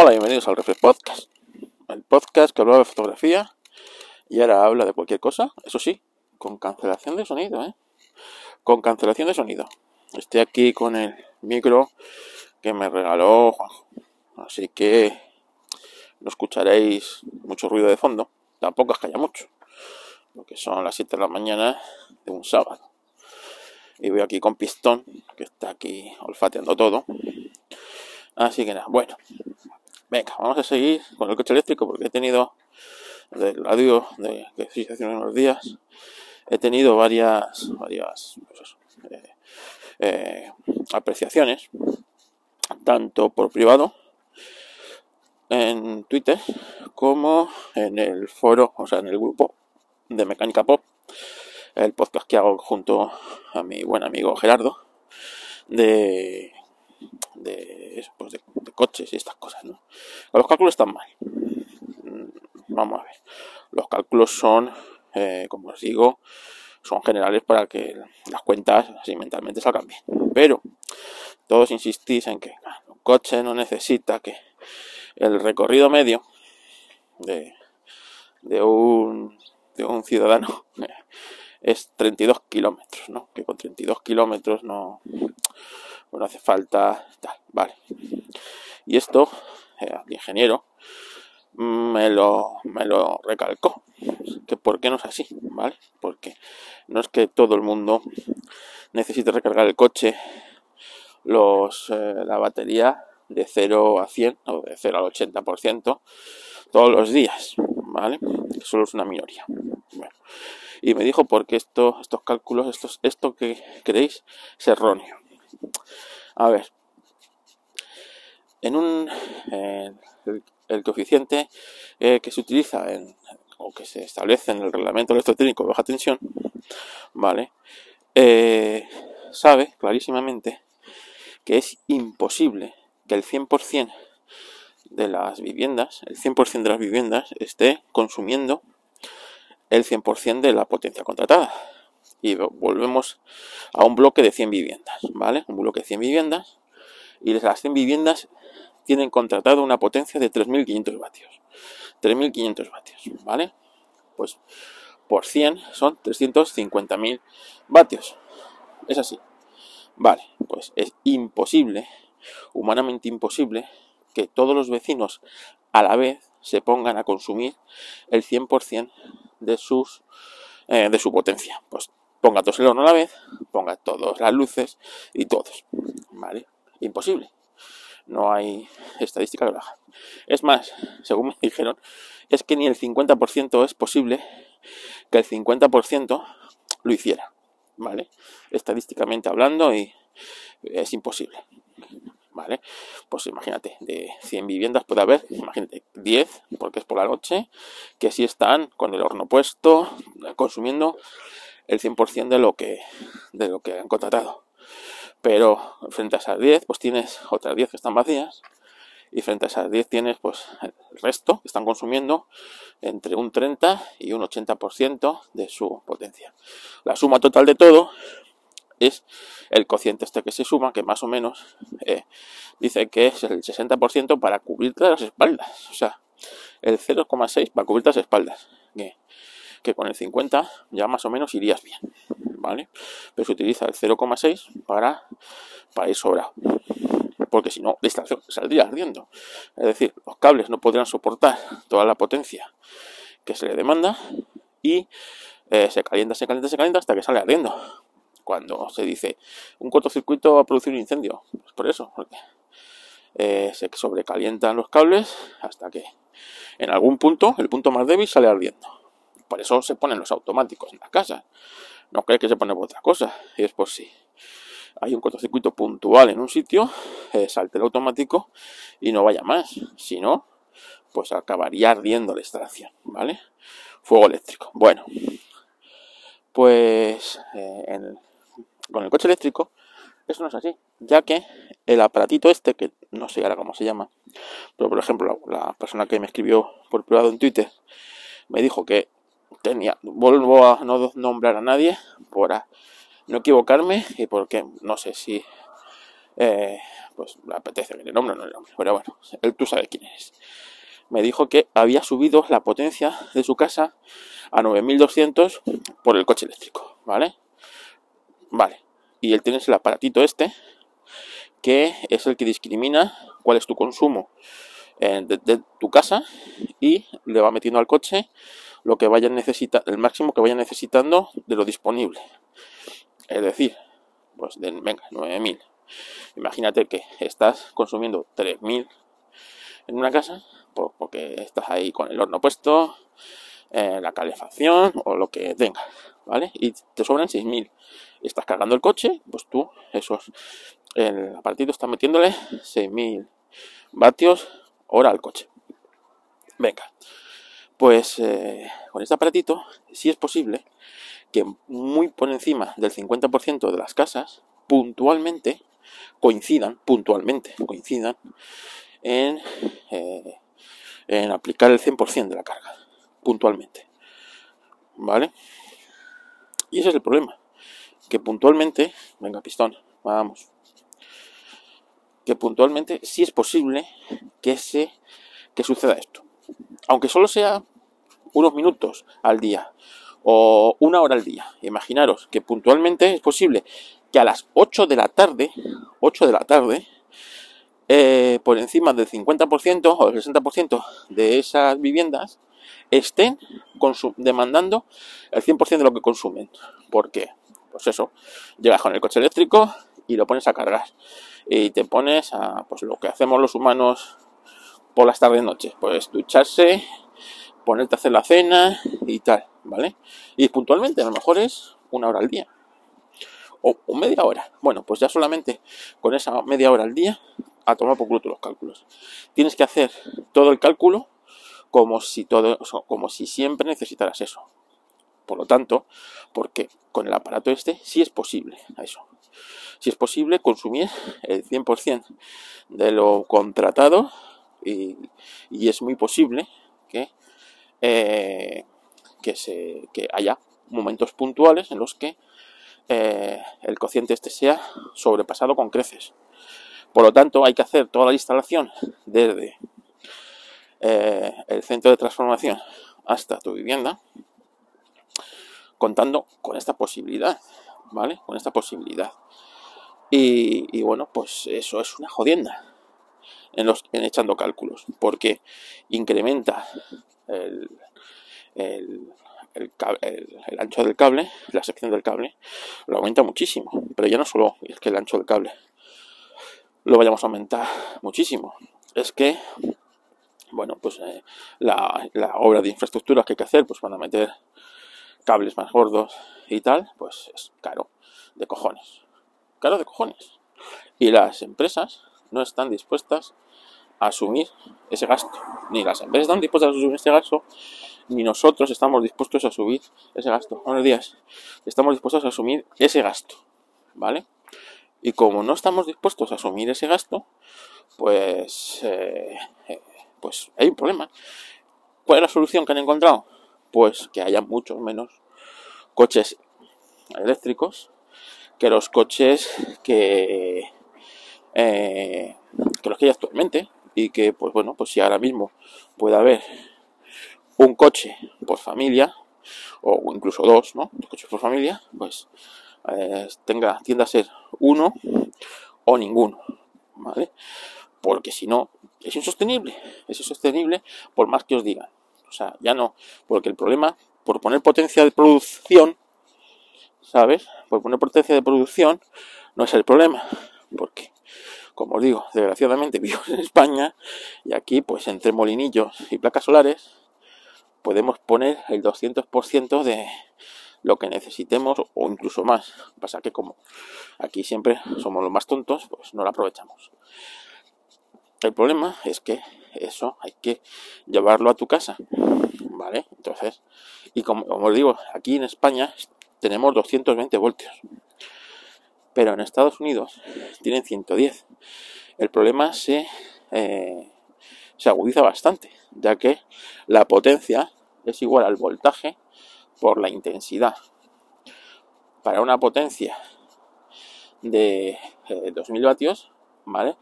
Hola, bienvenidos al Reflex Podcast, el podcast que hablaba de fotografía y ahora habla de cualquier cosa, eso sí, con cancelación de sonido, con cancelación de sonido. Estoy aquí con el micro que me regaló Juanjo, así que no escucharéis mucho ruido de fondo, tampoco es que haya mucho, porque son las 7 de la mañana de un sábado. Y voy aquí con Pistón, que está aquí olfateando todo. Así que nada, bueno. Venga, vamos a seguir con el coche eléctrico, porque he tenido, del radio que hice hace unos días, he tenido varias pues, apreciaciones, tanto por privado, en Twitter, como en el foro, o sea, en el grupo de Mecánica Pop, el podcast que hago junto a mi buen amigo Gerardo de coches y estas cosas, ¿no? Los cálculos están mal. Vamos a ver. Los cálculos son, como os digo, son generales para que las cuentas así mentalmente salgan bien. Pero todos insistís en que un coche no necesita que el recorrido medio de un ciudadano es 32 kilómetros, ¿no? Que con 32 kilómetros no hace falta tal, vale. Y esto, el ingeniero me lo recalcó, que por qué no es así, ¿vale? Porque no es que todo el mundo necesite recargar el coche, la batería de 0 a 100 o de 0 al 80% todos los días, ¿vale? Que solo es una minoría. Bueno, y me dijo porque estos cálculos, esto que creéis es erróneo. A ver, el coeficiente que se utiliza o que se establece en el reglamento electrotécnico de baja tensión, ¿vale? Sabe clarísimamente que es imposible que el 100% de las viviendas, esté consumiendo el 100% de la potencia contratada. Y volvemos a un bloque de 100 viviendas, ¿vale? Un bloque de 100 viviendas, y las 100 viviendas tienen contratado una potencia de 3.500 vatios. 3.500 vatios, ¿vale? Pues por 100 son 350.000 vatios. Es así. Vale, pues es imposible, humanamente imposible, que todos los vecinos a la vez se pongan a consumir el 100% de su potencia. Pues ponga todos el horno a la vez, ponga todas las luces y todos, ¿vale? Imposible. No hay estadística que lo haga. Es más, según me dijeron, es que ni el 50% es posible que el 50% lo hiciera, ¿vale? Estadísticamente hablando, y es imposible, ¿vale? Pues imagínate, de 100 viviendas puede haber, imagínate, 10, porque es por la noche, que sí están con el horno puesto, consumiendo el 100% de lo que han contratado. Pero frente a esas 10, pues tienes otras 10 que están vacías, y frente a esas 10 tienes pues el resto que están consumiendo entre un 30 y un 80% de su potencia. La suma total de todo es el cociente este que se suma, que más o menos dice que es el 60% para cubrirte las espaldas, o sea, el 0,6 para cubrirte las espaldas. Que con el 50 ya más o menos irías bien, ¿vale? Pero se utiliza el 0,6 para ir sobrado, porque si no, la instalación saldría ardiendo. Es decir, los cables no podrían soportar toda la potencia que se le demanda, y se calienta hasta que sale ardiendo. Cuando se dice, un cortocircuito va a producir un incendio, pues por eso, porque se sobrecalientan los cables hasta que en algún punto, el punto más débil, sale ardiendo. Por eso se ponen los automáticos en las casas. No crees que se ponen por otra cosa. Y es por si hay un cortocircuito puntual en un sitio, salte el automático y no vaya más. Si no, pues acabaría ardiendo la instalación, ¿vale? Fuego eléctrico. Bueno, pues con el coche eléctrico eso no es así, ya que el aparatito este, que no sé ahora cómo se llama, pero por ejemplo la persona que me escribió por privado en Twitter me dijo que tenía, vuelvo a no nombrar a nadie por no equivocarme, y porque no sé si pues me apetece que le nombro, no le nombro, pero bueno, él, tú sabes quién es. Me dijo que había subido la potencia de su casa a 9200 por el coche eléctrico, ¿vale? Vale, y él tiene el aparatito este, que es el que discrimina cuál es tu consumo de tu casa y le va metiendo al coche lo que vaya necesitando, el máximo que vaya necesitando de lo disponible. Es decir, pues venga, 9000. Imagínate que estás consumiendo 3000 en una casa, pues porque estás ahí con el horno puesto, la calefacción o lo que tengas, ¿vale? Y te sobran 6000. Estás cargando el coche, pues tú, el aparatito está metiéndole 6000 vatios hora al coche. Venga, pues con este aparatito sí es posible que muy por encima del 50% de las casas puntualmente coincidan en aplicar el 100% de la carga, puntualmente, ¿vale? Y ese es el problema, que puntualmente, venga Pistón, vamos, que puntualmente sí es posible que suceda esto, aunque solo sea unos minutos al día o una hora al día. Imaginaros que puntualmente es posible que a las 8 de la tarde, por encima del 50% o del 60% de esas viviendas estén demandando el 100% de lo que consumen. ¿Por qué? Pues eso, llegas con el coche eléctrico y lo pones a cargar y te pones a, pues lo que hacemos los humanos por las tardes noches, pues ducharse, ponerte a hacer la cena y tal, ¿vale? Y puntualmente a lo mejor es una hora al día o media hora. Bueno, pues ya solamente con esa media hora al día, a tomar por culo todos los cálculos. Tienes que hacer todo el cálculo como si siempre necesitaras eso. Por lo tanto, porque con el aparato este sí es posible eso. Sí es posible consumir el 100% de lo contratado y es muy posible que haya momentos puntuales en los que el cociente este sea sobrepasado con creces. Por lo tanto, hay que hacer toda la instalación desde el centro de transformación hasta tu vivienda, contando con esta posibilidad, ¿vale? Con esta posibilidad. Y bueno, pues eso es una jodienda en echando cálculos, porque incrementa el ancho del cable, la sección del cable, lo aumenta muchísimo, pero ya no solo es que el ancho del cable lo vayamos a aumentar muchísimo, es que, bueno, pues la obra de infraestructuras que hay que hacer, pues van a meter cables más gordos y tal, pues es caro de cojones, y las empresas no están dispuestas a asumir ese gasto, ni las empresas están dispuestas a asumir ese gasto, ni nosotros estamos dispuestos a asumir ese gasto. Buenos días, estamos dispuestos a asumir ese gasto, ¿vale? Y como no estamos dispuestos a asumir ese gasto, pues hay un problema. ¿Cuál es la solución que han encontrado? Pues que haya muchos menos coches eléctricos que los coches que los que hay actualmente, y que, pues bueno, pues si ahora mismo puede haber un coche por familia, o incluso dos, ¿no? Dos coches por familia, pues tiende a ser uno o ninguno, ¿vale? Porque si no, es insostenible por más que os digan. O sea, ya no, porque el problema, por poner potencia de producción, ¿sabes? Por poner potencia de producción no es el problema, porque, como os digo, desgraciadamente vivimos en España y aquí, pues entre molinillos y placas solares, podemos poner el 200% de lo que necesitemos o incluso más. Pasa que como aquí siempre somos los más tontos, pues no lo aprovechamos. El problema es que eso hay que llevarlo a tu casa, ¿vale? Entonces, y como os digo, aquí en España tenemos 220 voltios, pero en Estados Unidos tienen 110. El problema se agudiza bastante, ya que la potencia es igual al voltaje por la intensidad. Para una potencia de 2000 vatios, ¿vale?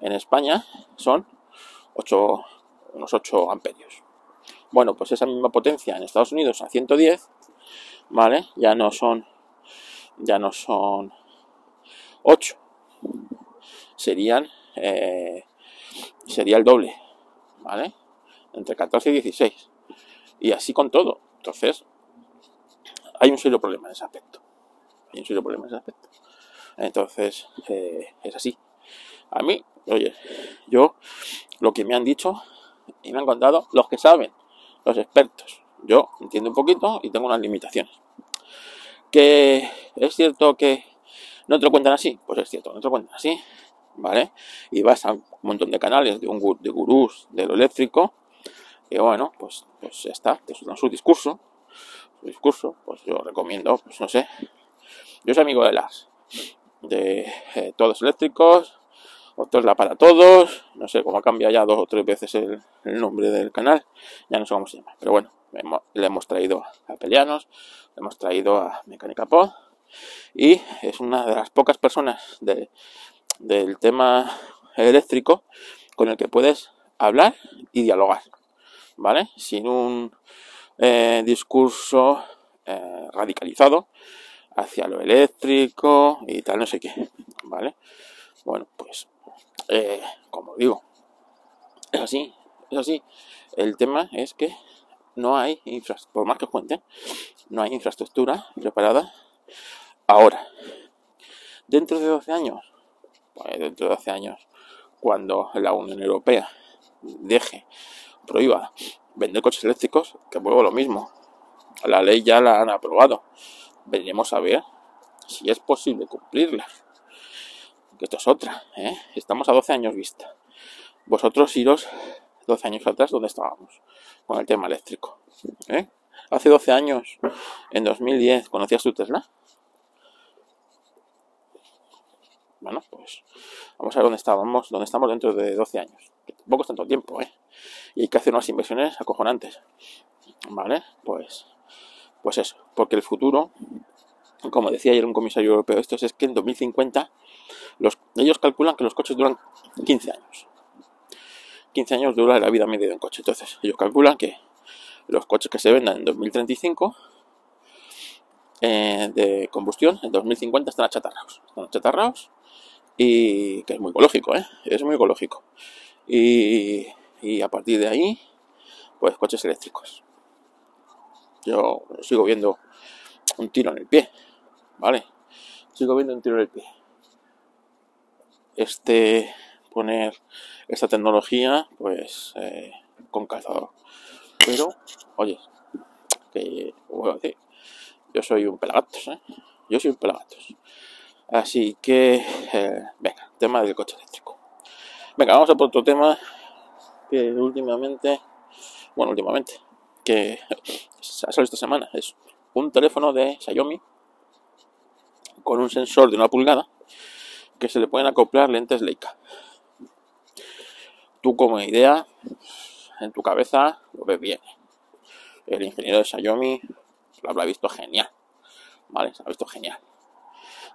En España son unos 8 amperios. Bueno, pues esa misma potencia en Estados Unidos a 110, ¿vale? Ya no son 8, sería el doble, ¿vale? Entre 14 y 16. Y así con todo. Entonces, hay un serio problema en ese aspecto. Entonces, es así. A mí, oye, yo lo que me han dicho y me han contado los que saben, los expertos. Yo entiendo un poquito y tengo unas limitaciones. ¿Que es cierto que no te lo cuentan así? Pues es cierto, no te lo cuentan así, ¿vale? Y vas a un montón de canales de gurús de lo eléctrico. Y bueno, pues ya está, te sueltan su discurso. Pues yo recomiendo, pues no sé. Yo soy amigo de todos eléctricos, o Tesla para todos, no sé cómo ha cambiado ya 2 o 3 veces el nombre del canal, ya no sé cómo se llama, pero bueno, le hemos traído a Peleanos, le hemos traído a Mecánica Pop, y es una de las pocas personas del tema eléctrico con el que puedes hablar y dialogar, ¿vale? Sin un discurso radicalizado hacia lo eléctrico y tal, no sé qué, ¿vale? Bueno, pues, como digo, es así. El tema es que por más que cuenten, no hay infraestructura preparada ahora. Dentro de 12 años, cuando la Unión Europea prohíba vender coches eléctricos, que vuelvo a lo mismo, la ley ya la han aprobado, veremos a ver si es posible cumplirla. Que esto es otra, ¿eh? Estamos a 12 años vista. Vosotros iros 12 años atrás donde estábamos con el tema eléctrico, ¿eh? Hace 12 años, en 2010, ¿conocías tu Tesla? Bueno, pues vamos a ver dónde estamos dentro de 12 años. Que tampoco es tanto tiempo, ¿eh? Y hay que hacer unas inversiones acojonantes, ¿vale? Pues eso, porque el futuro, como decía ayer un comisario europeo, es que en 2050 ellos calculan que los coches duran 15 años. 15 años dura la vida media de un coche. Entonces, ellos calculan que los coches que se vendan en 2035 de combustión, en 2050 están achatarrados, y que es muy ecológico, ¿eh? Es muy ecológico. Y a partir de ahí, pues coches eléctricos. Yo sigo viendo un tiro en el pie, ¿vale? Poner esta tecnología, pues con calzador. Pero, oye, que vuelvo a decir, yo soy un pelagatos, ¿eh? Así que, venga, tema del coche eléctrico. Venga, vamos a por otro tema que últimamente, que ha salido esta semana, es un teléfono de Xiaomi con un sensor de 1 pulgada que se le pueden acoplar lentes Leica. Tú, como idea, en tu cabeza lo ves bien. El ingeniero de Xiaomi lo habrá visto genial, ¿vale? Se lo ha visto genial.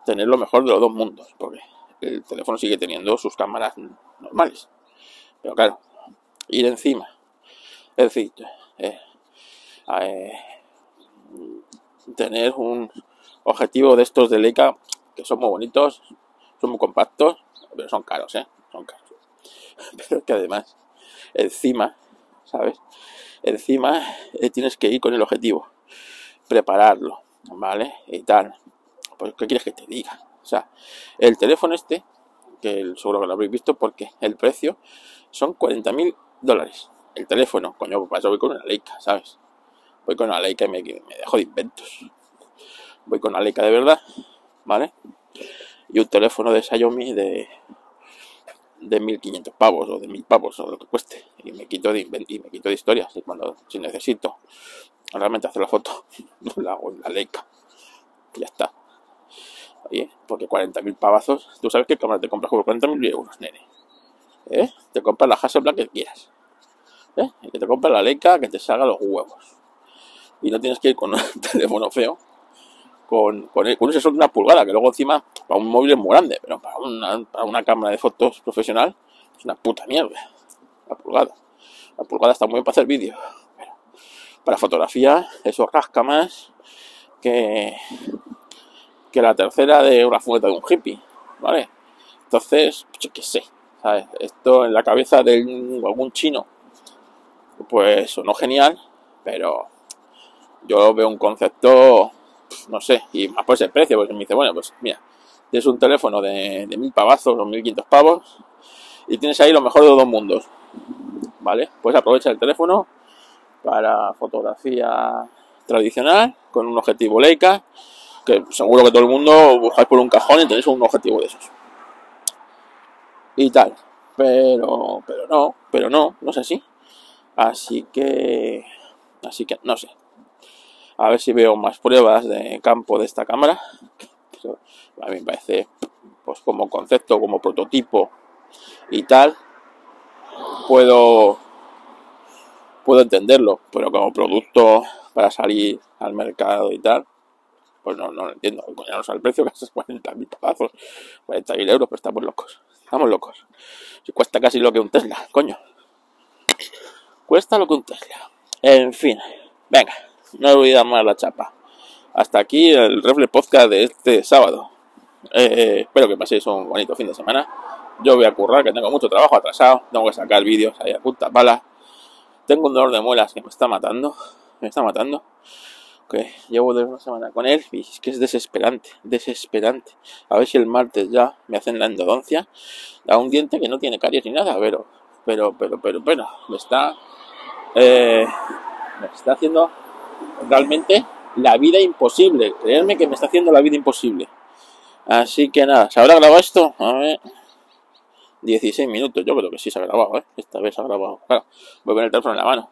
Tener lo mejor de los 2 mundos, porque el teléfono sigue teniendo sus cámaras normales. Pero claro, ir encima. Es decir, tener un objetivo de estos de Leica, que son muy bonitos, son muy compactos, pero son caros, ¿eh? Son caros. Pero es que además, encima, ¿sabes? Encima tienes que ir con el objetivo, prepararlo, ¿vale? Y tal. Pues, ¿qué quieres que te diga? O sea, el teléfono este, que seguro que lo habréis visto, porque el precio son $40.000. El teléfono, coño, para eso voy con una Leica, ¿sabes? Voy con una Leica y me dejo de inventos. Voy con una Leica de verdad, ¿vale? Y un teléfono de Xiaomi de 1.500 pavos o de 1.000 pavos o lo que cueste. Y me quito de historias. Y cuando, si necesito realmente hacer la foto, la hago en la Leica. Ya está. Oye, porque 40.000 pavazos. Tú sabes qué cámara te compras por 40.000 euros, nene. ¿Eh? Te compras la Hasselblad que quieras. ¿Eh? Y que te compras la Leica que te salga los huevos. Y no tienes que ir con un teléfono feo. con un sensor de 1 pulgada, que luego encima para un móvil es muy grande, pero para una cámara de fotos profesional es una puta mierda. 1 pulgada. 1 pulgada está muy bien para hacer vídeos. Para fotografía, eso rasca más que la tercera de una fumeta de un hippie, ¿vale? Entonces, yo qué sé, ¿sabes? Esto en la cabeza de algún chino, pues sonó genial, pero yo veo un concepto, no sé, y más por ese precio, porque me dice, bueno, pues mira, tienes un teléfono de 1000 pavazos o 1500 pavos y tienes ahí lo mejor de los dos mundos, ¿vale? Pues aprovecha el teléfono para fotografía tradicional, con un objetivo Leica, que seguro que todo el mundo buscáis por un cajón y tenéis un objetivo de esos. Y tal, pero no es así. Así que no sé. A ver si veo más pruebas de campo de esta cámara. Pero a mí me parece, pues como concepto, como prototipo y tal, puedo entenderlo, pero como producto para salir al mercado y tal, pues no lo entiendo. Ya no sé el precio, casi 40.000 pavazos, 40.000 euros, pero estamos locos. Si cuesta casi lo que un Tesla, coño. Cuesta lo que un Tesla. En fin, venga, no voy a dar más la chapa. Hasta aquí el Reflex Podcast de este sábado. Espero que paséis un bonito fin de semana. Yo voy a currar, que tengo mucho trabajo atrasado, tengo que sacar vídeos ahí a punta pala. Tengo un dolor de muelas que me está matando, que llevo 2 semanas con él y es que es desesperante. A ver si el martes ya me hacen la endodoncia a un diente que no tiene caries ni nada, pero me está haciendo realmente la vida imposible. Creedme que me está haciendo la vida imposible. Así que nada, ¿se habrá grabado esto? A ver... 16 minutos, yo creo que sí se ha grabado, ¿eh? Esta vez se ha grabado, claro, voy con el teléfono en la mano,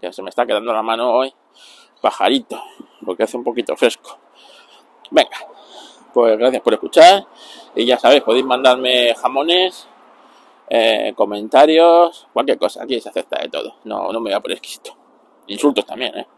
ya se me está quedando la mano hoy, pajarito, porque hace un poquito fresco. Venga, pues gracias por escuchar, y ya sabéis, podéis mandarme jamones, comentarios, cualquier cosa, aquí se acepta de todo, no me voy a poner exquisito, insultos también,